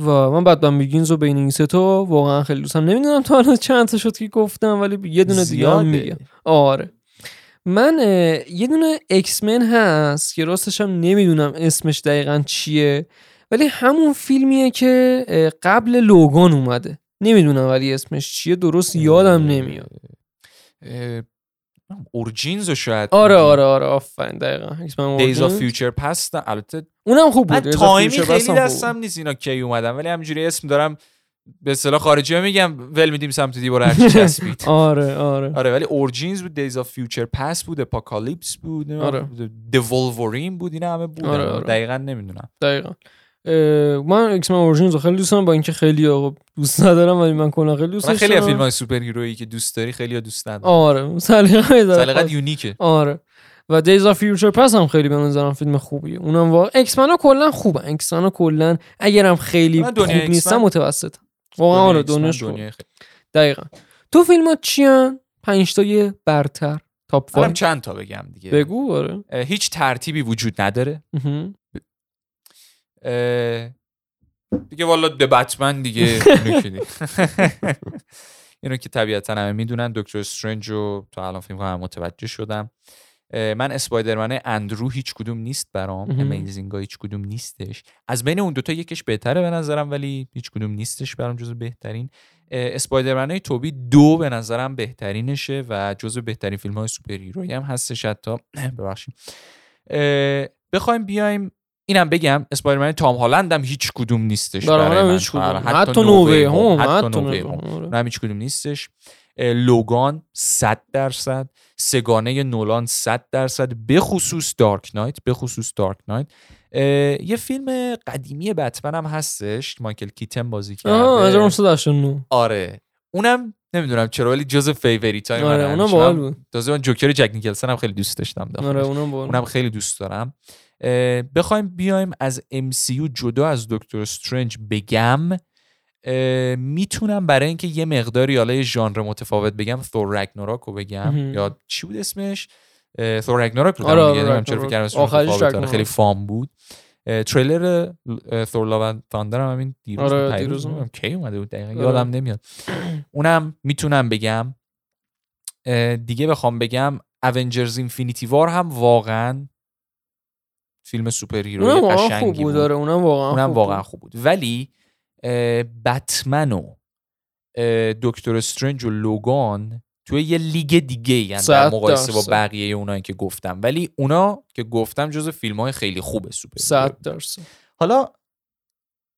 و من بعداً بیگینز رو بین این سه تا واقعا خیلی دوستم. نمیدونم تا الان چند تا شد که گفتم، ولی یه دونه دیگه هم میگم. آره من یه دونه ایکس من هست که راستش هم نمیدونم اسمش دقیقاً چیه، ولی همون فیلمیه که قبل لوگان اومده. نمیدونم ولی اسمش چیه درست، یادم نمیاد. اورجینز شاید. آره آفرین دقیقاً. دیز آف فیوچر پست البته اونم خوب بود. من تایمی خیلی دستم نیست اینا کی اومدن، ولی همینجوری اسم دارم به اصطلاح خارجی میگم ول میدیم سمت دیوار هرچی چسبید. آره ولی اورجینز بود، دیز آف فیوچر پست بود، اپوکالیپس بود، دیولورین بود، اینا همه بود. دقیقاً نمیدونم. من ایکس من اورجینز رو خیلی دوست دارم، با اینکه خیلی دوست ندارم، ولی من کلا خیلی دوست دارم. خیلی فیلم های سوپر هیرویی که دوست داری خیلی دوست ندارم. آره سلیقه یونیکه. آره و دیز آف فیوچر پس هم خیلی به نظرم فیلم خوبیه. اونم ایکس منا کلا خوبه، ایکس منا کلا اگرم خیلی خوب نیستم متوسطم واقعا. آره دونش خوبه. دقیقاً. تو فیلم‌ها چیان؟ 5 تای برتر تاپ 5. چند تا بگم دیگه؟ بگو. آره هیچ ترتیبی وجود نداره. دیگه والا ده بتمن دیگه اینو که طبیعتا همه میدونن، دکتر استرنج رو تا الان فیلم هم متوجه شدم. من اسپایدرمن اندرو هیچ کدوم نیست برام، امیزینگ ها هیچ کدوم نیستش. از بین اون دوتا یکیش بهتره به نظرم، ولی هیچ کدوم نیستش برام جزو بهترین. اسپایدرمن های توبی 2 به نظرم بهترینشه و جزو بهترین فیلم های سوپر هیرویی هم هستش. حتی ببخشید بخوایم بیایم اینم بگم، اسپایدرمن تام هالند هم هیچ کدوم نیستش برای من. حتی نووی هم هم هیچ کدوم نیستش. لوگان 100%، سگانه نولان 100%، به خصوص دارک نایت. یه فیلم قدیمی بتمن هم هستش، مایکل کیتن بازی کرده. آره اونم نمیدونم چرا ولی جز فیوریتای من. آره اونم باحال بود. تازه من جوکر جک نیکلسن هم خیلی دوست داشتم. آره اونم خیلی دوست دارم. بخوایم بیایم از MCU جدا از دکتر استرنج بگم، میتونم برای اینکه یه مقداری حالا ژانر متفاوت بگم، ثور رگناراک رو بگم. یا چی بود اسمش؟ ثور رگناراک. آره آخرش خیلی فام بود. تریلر ثور لاو اند تاندر هم همین دیروز کی اومده بود دقیقاً یادم نمیاد. اونم میتونم بگم. دیگه بخوام بگم اونجرز اینفینیتی وار هم واقعاً فیلم سوپر هیرویی قشنگی بود. اونم واقعا خوب بود. ولی بتمن و دکتر استرنج و لوگان توی یه لیگ دیگه، یعنی در مقایسه با بقیه اونایی که گفتم، ولی اونا که گفتم جز فیلم‌های خیلی خوب سوپر هیرویی 100%. حالا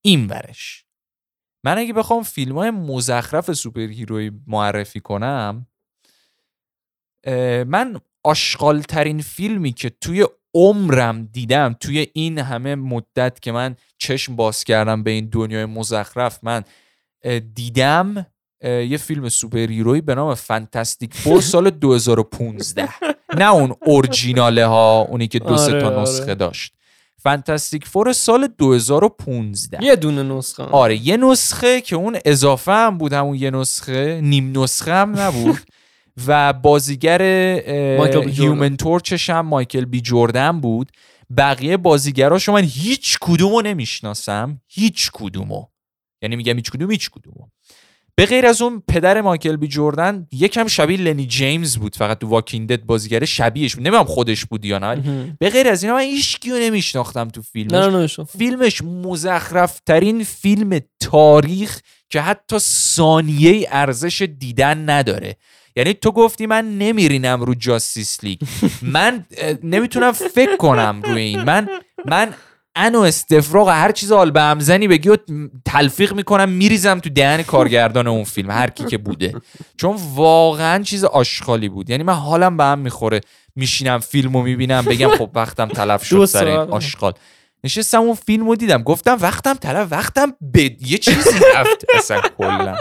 این ورش من اگه بخوام فیلم‌های مزخرف سوپر هیرویی معرفی کنم، من آشغال‌ترین فیلمی که توی عمرم دیدم، توی این همه مدت که من چشم باز کردم به این دنیای مزخرف، من دیدم یه فیلم سوپر هیرویی به نام فانتاستیک فور سال 2015. نه اون اورجیناله ها، اونی که دو سه تا نسخه داشت. فانتاستیک فور سال 2015 یه دونه نسخه. آره یه نسخه که اون اضافه هم بود، همون یه نسخه نیم نسخه هم نبود. و بازیگر هیومن تورچش هم مایکل بی جوردن بود. بقیه بازیگراشو من هیچ کدومو نمیشناسم، یعنی میگم هیچ کدومو به غیر از اون پدر مایکل بی جوردن یکم شبیه لنی جیمز بود، فقط تو واکینگ دد بازیگر شبیهش بود، نمیدونم خودش بود یا نه. به غیر از اینا من هیچ کیو نمیشناختم تو فیلمش. فیلمش مزخرف ترین فیلم تاریخ که حتی ثانیه ارزش دیدن نداره. یعنی تو گفتی من نمیرینم رو جاستیس لیگ، من نمیتونم فکر کنم روی این، من انو استفراغ هر چیز آل به همزنی بگی و تلفیق میکنم میریزم تو دهن کارگردان اون فیلم هر کی که بوده، چون واقعا چیز آشغالی بود. یعنی من حالم به هم میخوره میشینم فیلمو میبینم بگم خب وقتم تلف شد سر این آشغال. نشستم اون فیلمو دیدم گفتم وقتم تلف، وقتم به یه چیزی رفت اصلا کلا.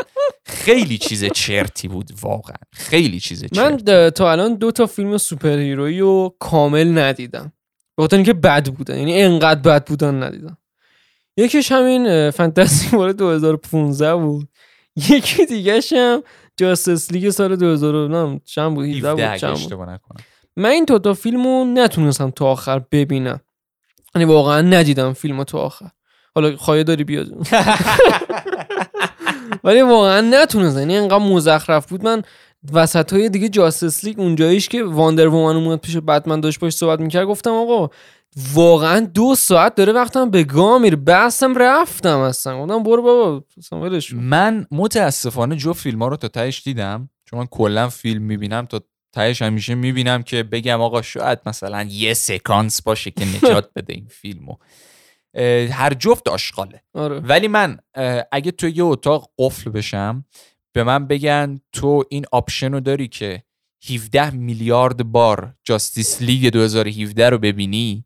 خیلی چیز چرتی بود واقعا، خیلی چیز چرتی. من تا الان 2 تا فیلم سوپر هیرویی رو کامل ندیدم بخاطر اینکه بد بودن، یعنی انقدر بد بودن ندیدم. یکیش همین فانتاستیک وار 2015 بود، یکی دیگه‌ش هم جاستس لیگ سال 2009 چند بود، 17 بود چند بود. من این 2 تا فیلمو نتونستم تا آخر ببینم، یعنی واقعا ندیدم فیلمو تا آخر. حالا خواهی داری بیا ولی واقعا نتونستم، یعنی انقدر مزخرف بود. من وسطای دیگه جاستس لیگ اونجاییش که واندر وومن اومد پیش بتمن داشت باش صحبت میکرد، گفتم آقا واقعا 2 ساعت داره وقتم به گام میره، بحثم رفتم اصلا، گفتم برو بابا اصلا ولش. من متاسفانه جو فیلم ها رو تا تهش دیدم، چون من کلا فیلم میبینم تا تهش همیشه میبینم که بگم آقا شاید مثلا یه سکانس باشه که نجات بده این فیلمو. هر جفت آشغاله. آره. ولی من اگه تو یه اتاق قفل بشم به من بگن تو این آپشن رو داری که 17 میلیارد بار جاستیس لیگ 2017 رو ببینی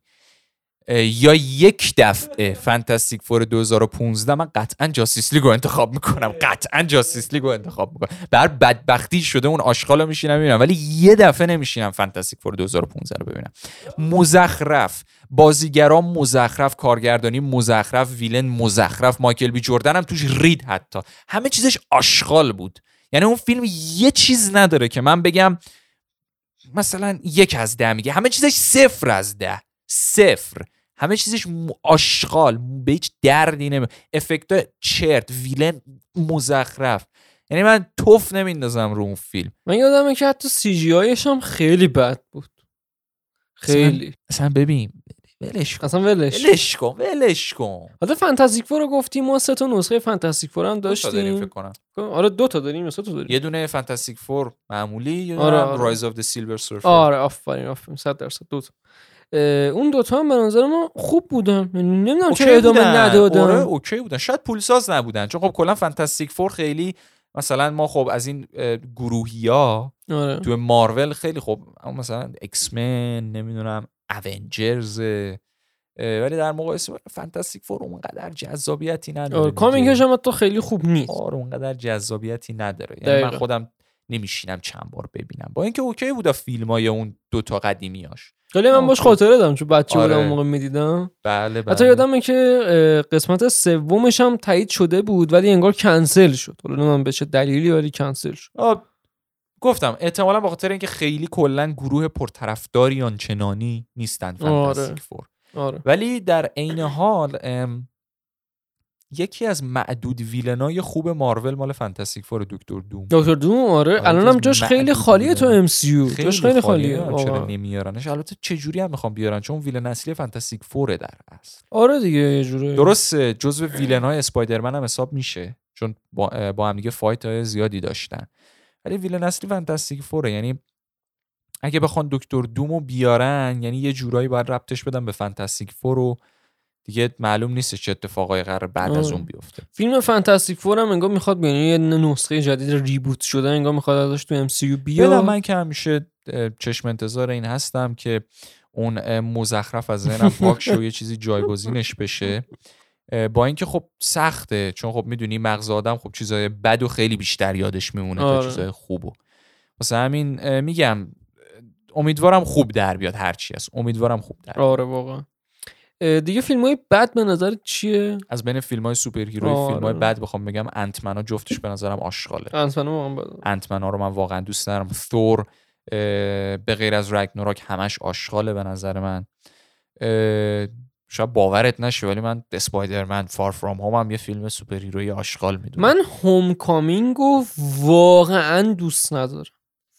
یا یک دفعه فانتاستیک فور 2015، من قطعا جاستیس لیگ رو انتخاب میکنم، قطعا جاستیس لیگ رو انتخاب میکنم. بر بدبختی شده اون آشغال رو میشینم میبینم، ولی یه دفعه نمیشینم فانتاستیک فور 2015 رو ببینم. مزخرف، بازیگران مزخرف، کارگردانی مزخرف، ویلن مزخرف، مایکل بی جوردن هم توش رید، حتی همه چیزش آشغال بود. یعنی اون فیلم یه چیز نداره که من بگم مثلا 1 از 10 میگه، همه چیزش 0 از 10، 0، همه چیزش آشغال، به هیچ دردی نمیاد، افکت‌ها چرت، ویلن مزخرف. یعنی من توف نمیندازم رو اون فیلم. من یادمه که حتی سی جی آیش هم خیلی بد بود، خیلی اصلا ببین ولش کن. حالا فانتاستیک فور رو گفتیم، ما 3 تا نسخه فانتاستیک فور هم داشتیم فکر کنم. آره 2 تا داریم یا 3 تا داریم، یه دونه فانتاستیک فور معمولی، یه دونه رایز آف دی سیلور سرفر. آره آفرین 100% 2 تا. اون 2 تا هم به نظر ما خوب بودن، نمیدونم چرا ادامه ندادن. آره اوکی بودن، شاید پولساز نبودن، چون خب کلا فانتاستیک فور خیلی مثلا ما خب از این گروهیا تو مارول خیلی خوب، مثلا ایکس من نمیدونم اونجرز، ولی در مقایسه فانتاستیک فور اونقدر جذابیتی نداره. کامینگش هم تو خیلی خوب نیست. آره اونقدر جذابیتی نداره. یعنی من خودم نمیشینم چند بار ببینم، با اینکه اوکی بود فیلمای اون 2 تا قدیمیاش. خیلی من باش خاطره دارم چون بچه بودم اون موقع میدیدم. بله. حتی یادمه که قسمت 3مش هم تایید شده بود ولی انگار کنسل شد. حالا من به چه دلیلی ولی کنسل شد. گفتم احتمالاً به خاطر اینکه خیلی کلاً گروه پرطرفداری آنچنانی نیستن فانتاستیک فور. آره. ولی در عین حال یکی از معدود ویلنای خوب مارول مال فانتاستیک فور، دکتر دوم. آره الانم جاش خیلی خالیه تو ام سی یو، جاش خیلی خالیه. چرا نمیارنش؟ البته چه جوری هم میخوام بیارن، چون ویلن اصلی فانتاستیک فور در اصل. آره دیگه یه جوری درسته، جزو ویلنای اسپایدرمن هم حساب میشه چون با هم دیگه فایت‌های زیادی داشتن، ولی ویلن اصلی فانتاستیک فوره. یعنی اگه بخوان دکتر دومو بیارن یعنی یه جورایی باید ربطش بدن به فانتاستیک فور و دیگه معلوم نیست چه اتفاقای قرار بعد از اون بیفته. فیلم فانتاستیک فور هم انگار میخواد بیان یه نسخه جدید ریبوت شده، انگار میخواد ازش تو ام سی یو بیاد. من که همیشه چشم انتظار این هستم که اون مزخرف از ذهنم پاک شه و یه چیزی جایگزینش بشه، با اینکه خب سخته چون خب میدونی مغز آدم خب چیزای بدو خیلی بیشتر یادش میمونه تا چیزای خوبو. واسه همین میگم امیدوارم خوب در بیاد، هر چی هست امیدوارم خوب در بیاد. آره واقعا. دیگه فیلمای بد به نظر چیه؟ از بین فیلمای سوپر هیرویی فیلمای بد بخوام بگم انتمنا جفتش به نظرم آشغاله. انتمنا رو من واقعا دوست ندارم. ثور به غیر از راگناروک همش آشغاله به نظر من. شاید باورت نشه ولی من اسپایدرمن فار فرام هوم هم یه فیلم سوپر هیرویی آشغال میدونم. من هوم کامینگو واقعا دوست ندارم،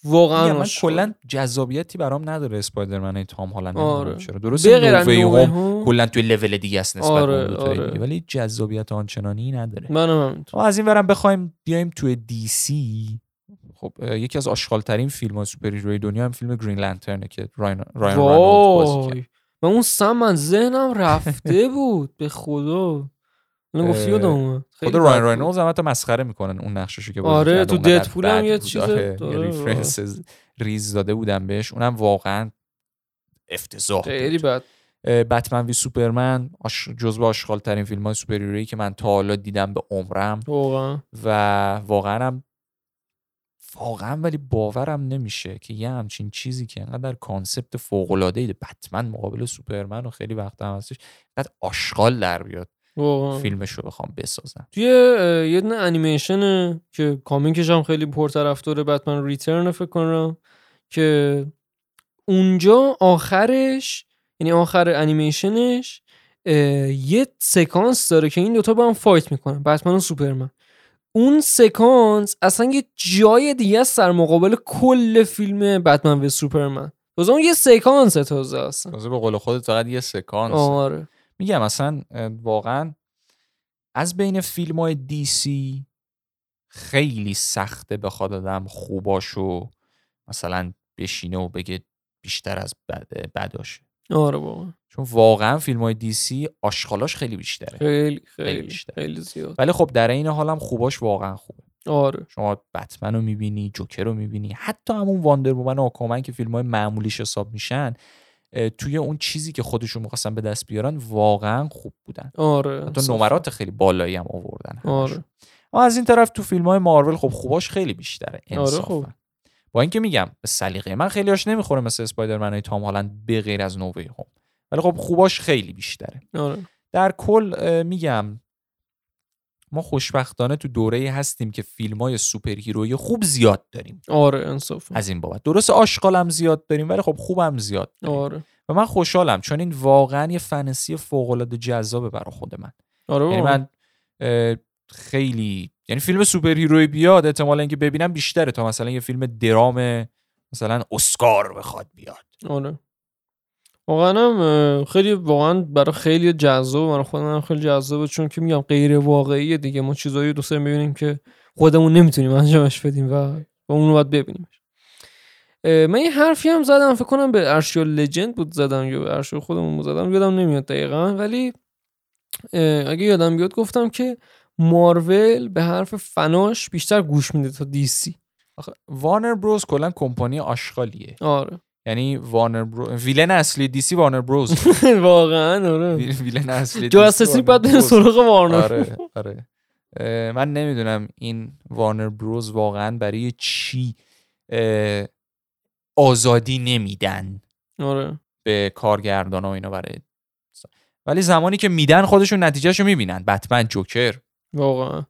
واقعا من کلا جذابیتی برام نداره اسپایدرمن تام هالند. آره. چرا درست نوویوم کلا توی لول دیگه است نسبت به دو تا دیگه، ولی جذابیت آنچنانی نداره. منم از این ورم بخوایم بیایم توی دی سی خب یکی از آشغال‌ترین فیلم‌های سوپرهیرویی دنیا هم فیلم گرین لانترنه که رایان رنولدز بازی کرد. من اون سم من ذهنم رفته بود به خدا. من گفتی یادم خود رایان رنولدز هم حتی مسخره میکنن اون نقششو که بازی کرد. آره تو ددپول هم یه چیز ریفرنس ریز داده بودن بهش، اونم واقعا افتضاح خیلی بد. بتمن و سوپرمن جزو آشغال‌ترین فیلم‌های سوپرهیرویی که من تا حالا دیدم به عمرم واقعا. و واقعا هم واقعا ولی باورم نمیشه که یه همچین چیزی که انقدر کانسپت فوق‌العاده‌ای بتمن مقابل سوپرمن و خیلی وقت هم هستش انقدر آشغال در بیاد فیلمش رو بخوام بسازم. توی یه دونه انیمیشنه که کامینگش هم خیلی پرطرفدار بتمن ریترن فکر کنم که اونجا آخرش، یعنی آخر انیمیشنش یه سکانس داره که این دوتا با هم فایت میکنن، بتمن و سوپرمن. اون سکانس اصلا یه جای دیگه است در مقابل کل فیلم بتمن و سوپرمن. تازه اون یه سکانس تازه است. تازه به قول خودت فقط یه سکانس. آره. میگم اصلا واقعا از بین فیلم‌های دی سی خیلی سخته بخواد آدم خوباشو مثلا بشینه و بگه بیشتر از بداشه. آره بابا، چون واقعا فیلم‌های دی سی آشغالاش خیلی بیشتره، خیلی بیشتره، خیلی زیاد. ولی خب در این حال هم خوباش واقعا خوبه. آره شما بتمن رو می‌بینی، جوکر رو می‌بینی، حتی همون واندر وومن و آکوامن که فیلم‌های معمولیش حساب میشن توی اون چیزی که خودشون می‌خواستن به دست بیارن واقعا خوب بودن. آره حتی نمرات خیلی بالایی هم آوردن. آره اما از این طرف تو فیلم‌های مارول خب خوباش خیلی بیشتره انصافا. آره با اینکه میگم به سلیقه من خیلی هاش نمیخوره مثل اسپایدرمنای تام هالند به غیر از نووی هوم، ولی خب خوباش خیلی بیشتره. آره. در کل میگم ما خوشبختانه تو دوره‌ای هستیم که فیلم‌های سوپرهیرویی خوب زیاد داریم. آره انصافا از این بابت درست آشغالم زیاد داریم ولی خب خوبم زیاد داریم. آره. و من خوشحالم چون این واقعا یه فنسی فوق‌العاده جذابه برای خود من. آره یعنی من خیلی یعنی فیلم سوپرهیرویی بیاد احتمال اینکه ببینم بیشتره تا مثلا یه فیلم درام مثلا اسکار بخواد بیاد. آره واقعا خیلی واقعا برای خیلی جذاب، برای خودم خیلی جذابه چون که میگم غیر واقعیه دیگه. ما چیزایی دوست داریم ببینیم که خودمون نمیتونیم انجامش بدیم و اون رو باید ببینیمش. من یه حرفی هم زدم فکر کنم به ارشیو لجند بود زدم یا به ارشیو خودمون زدم یادم نمیاد دقیقاً، ولی اگه یادم بیاد گفتم که مارول به حرف فناش بیشتر گوش میده تا دی سی. آخه وارنر بروز کلا کمپانی آشغالیه. آره یعنی وارنر بروز ویلن اصلی دی سی وارنر بروز واقعا. آره ویلن اصلی جاسوسی بعد به سراغ وارنر. آره آره من نمیدونم این وارنر بروز واقعا برای چی آزادی نمیدن. آره به کارگردانا و اینا برای، ولی زمانی که میدن خودشون نتیجهشو میبینن. بتمن، جوکر واقعا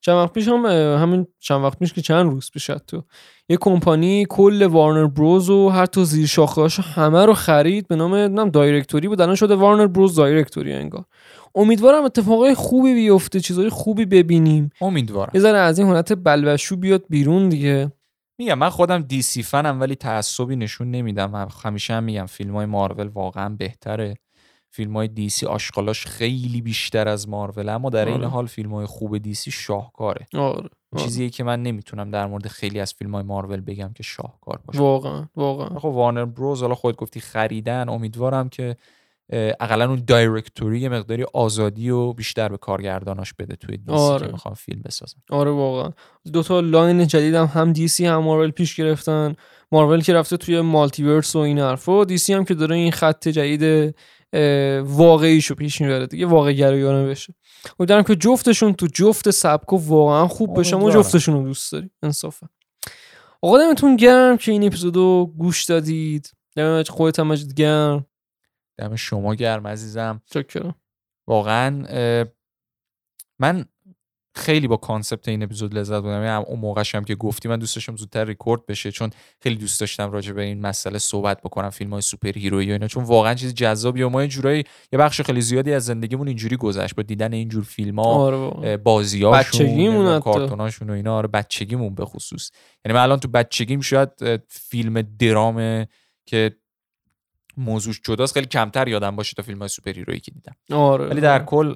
چند وقت پیش هم همین چند وقت پیش که چند روز پیش تو یه کمپانی کل وارنر بروز و هر تو زیر شاخه‌هاشو همه رو خرید به نام دایرکتوری بود، الان شده وارنر بروز دایرکتوری انگار. امیدوارم اتفاقای خوبی بیفته، چیزای خوبی ببینیم. امیدوارم یه ذره از این حالت بلبشو بیاد بیرون دیگه. میگم من خودم دی سی فنم ولی تعصبی نشون نمیدم. همیشه هم میگم فیلمای مارول واقعا بهتره. فیلم‌های دی سی آشغالاش خیلی بیشتر از مارول، اما در این حال فیلم‌های خوب دی سی شاهکاره. آره. چیزیه که من نمیتونم در مورد خیلی از فیلم‌های مارول بگم که شاهکار باشه. واقعا واقعا. خب وارنر بروز حالا خودت گفتی خریدن، امیدوارم که اقلا اون دایرکتوری یه مقداری آزادی و بیشتر به کارگرداناش بده توی دی سی. آره. که میخوام فیلم بسازن. آره واقعا. دو تا لاین جدیدم هم دی سی هم مارول پیش گرفتن. مارول که رفته توی مالتیورس و این حرفا، دی سی هم که داره این خط جدید واقعیشو پیش میبره دیگه، واقع گرایانه بشه. امیدوارم که جفتشون تو جفت سبکو واقعا خوب بشه. ما جفتشون رو دوست داریم انصافا. آقا دمتون گرم که این اپیزودو گوش دادید. دم خودت هم مجید گرم. دم شما گرم عزیزم. شکرم. واقعا من خیلی با کانسپت این اپیزود لذت بردم. اون موقعش هم که گفتی من دوست داشتم زودتر ریکورد بشه چون خیلی دوست داشتم راجع به این مسئله صحبت بکنم، فیلم‌های سوپرهیرویی و اینا، چون واقعا چیز جذابیه. ما یه جورایی یه بخش خیلی زیادی از زندگیمون اینجوری گذشت با دیدن این جور فیلم‌ها، بازی‌هاشون، کارتون‌هاشون و اینا. آره بچگیمون به خصوص. یعنی من الان تو بچگیم شاید فیلم درام که موضوعش جداست خیلی کمتر یادم باشه تا فیلم‌های سوپرهیرویی که دیدم. آره ولی در کل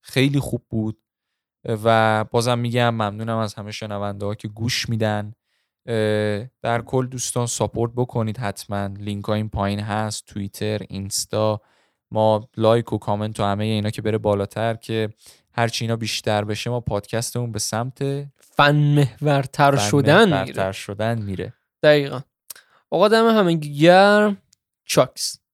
خیلی خوب بود. و بازم میگم ممنونم از همه شنونده ها که گوش میدن. در کل دوستان ساپورت بکنید، حتما لینک ها این پایین هست، توییتر، اینستا، ما لایک و کامنت و همه اینا که بره بالاتر، که هرچی اینا بیشتر بشه ما پادکستمون به سمت فن محورتر شدن میره. دقیقا آقا دم همه گرم، چاکس.